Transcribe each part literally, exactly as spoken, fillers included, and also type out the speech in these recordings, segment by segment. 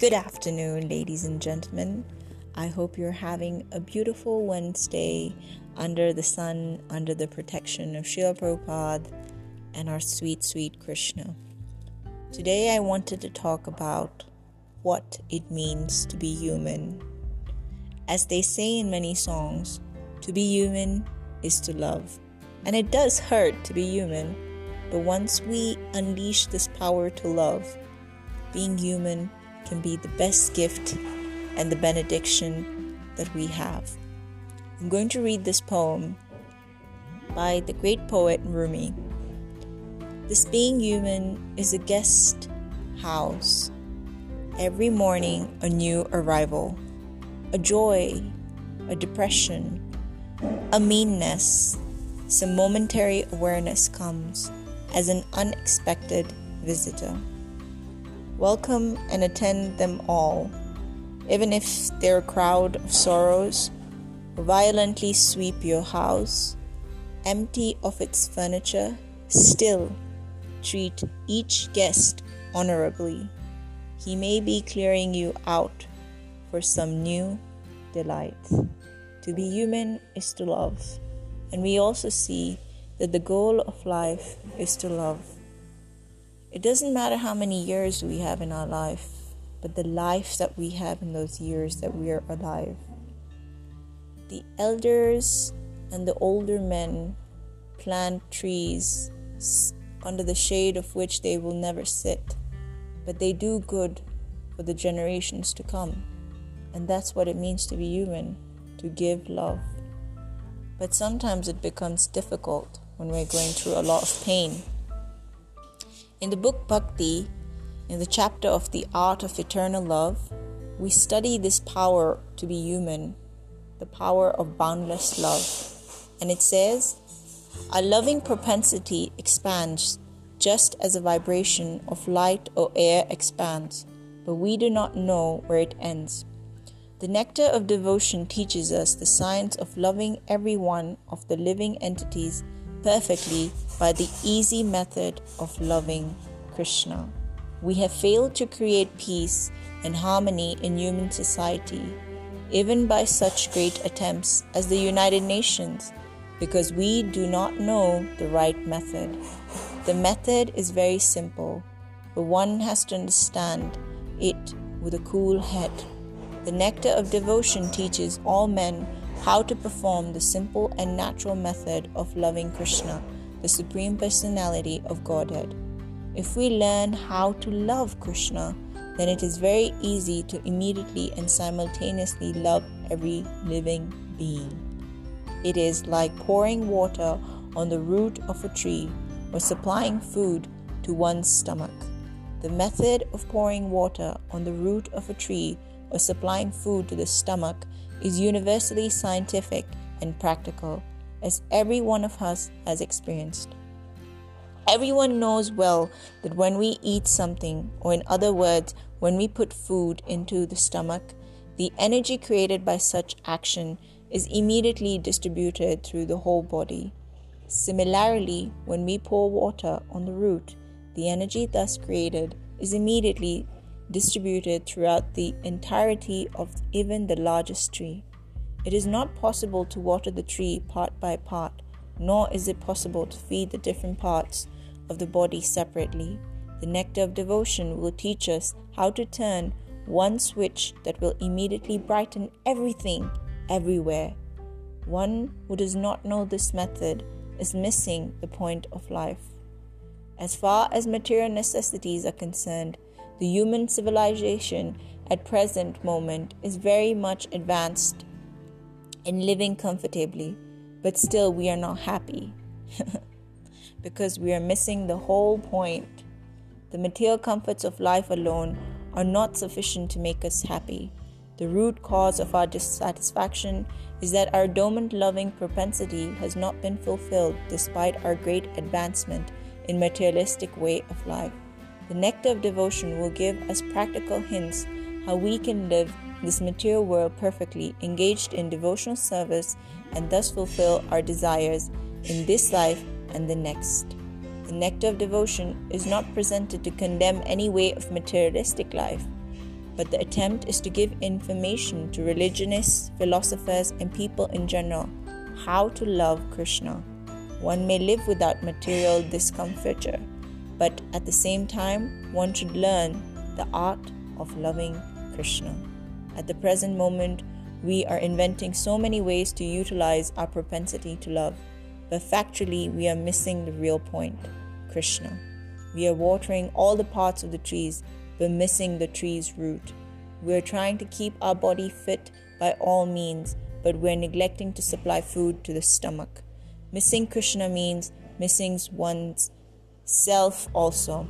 Good afternoon, ladies and gentlemen. I hope you're having a beautiful Wednesday under the sun, under the protection of Śrīla Prabhupāda and our sweet, sweet Krishna. Today I wanted to talk about what it means to be human. As they say in many songs, to be human is to love. And it does hurt to be human, but once we unleash this power to love, being human can be the best gift and the benediction that we have. I'm going to read this poem by the great poet Rumi. This being human is a guest house. Every morning a new arrival, a joy, a depression, a meanness, some momentary awareness comes as an unexpected visitor. Welcome and attend them all, even if they're a crowd of sorrows, violently sweep your house, empty of its furniture, still treat each guest honorably. He may be clearing you out for some new delight. To be human is to love, and we also see that the goal of life is to love. It doesn't matter how many years we have in our life, but the life that we have in those years that we are alive. The elders and the older men plant trees under the shade of which they will never sit, but they do good for the generations to come. And that's what it means to be human, to give love. But sometimes it becomes difficult when we're going through a lot of pain. In the book Bhakti, in the chapter of the art of eternal love, we study this power to be human, the power of boundless love. And it says, a loving propensity expands just as a vibration of light or air expands, but we do not know where it ends. The nectar of devotion teaches us the science of loving every one of the living entities perfectly by the easy method of loving Krishna. We have failed to create peace and harmony in human society, even by such great attempts as the United Nations, because we do not know the right method. The method is very simple, but one has to understand it with a cool head. The nectar of devotion teaches all men how to perform the simple and natural method of loving Krishna, the Supreme Personality of Godhead. If we learn how to love Krishna, then it is very easy to immediately and simultaneously love every living being. It is like pouring water on the root of a tree or supplying food to one's stomach. The method of pouring water on the root of a tree or supplying food to the stomach is universally scientific and practical, as every one of us has experienced. Everyone knows well that when we eat something, or in other words, when we put food into the stomach, the energy created by such action is immediately distributed through the whole body. Similarly, when we pour water on the root, the energy thus created is immediately distributed throughout the entirety of even the largest tree. It is not possible to water the tree part by part, nor is it possible to feed the different parts of the body separately. The nectar of devotion will teach us how to turn one switch that will immediately brighten everything, everywhere. One who does not know this method is missing the point of life. As far as material necessities are concerned, the human civilization at present moment is very much advanced in living comfortably, but still we are not happy because we are missing the whole point. The material comforts of life alone are not sufficient to make us happy. The root cause of our dissatisfaction is that our dormant loving propensity has not been fulfilled despite our great advancement in materialistic way of life. The nectar of devotion will give us practical hints how we can live this material world perfectly, engaged in devotional service, and thus fulfill our desires in this life and the next. The nectar of devotion is not presented to condemn any way of materialistic life, but the attempt is to give information to religionists, philosophers, and people in general how to love Krishna. One may live without material discomfiture, but at the same time, one should learn the art of loving Krishna. At the present moment, we are inventing so many ways to utilize our propensity to love, but factually, we are missing the real point, Krishna. We are watering all the parts of the trees, but missing the tree's root. We are trying to keep our body fit by all means, but we are neglecting to supply food to the stomach. Missing Krishna means missing one's self also.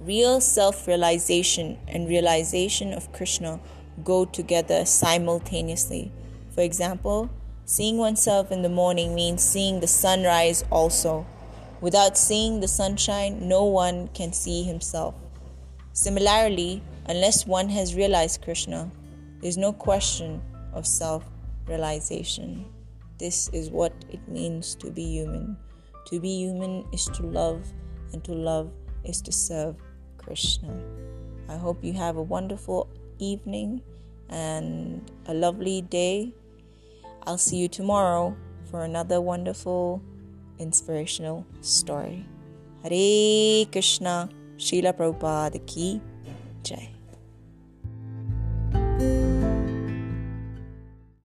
Real self-realization and realization of Krishna go together simultaneously. For example, seeing oneself in the morning means seeing the sunrise also. Without seeing the sunshine, no one can see himself. Similarly, unless one has realized Krishna, there is no question of self-realization. This is what it means to be human. To be human is to love, and to love is to serve Krishna. I hope you have a wonderful evening and a lovely day. I'll see you tomorrow for another wonderful inspirational story. Hare Krishna, Śrīla Prabhupāda ki jai.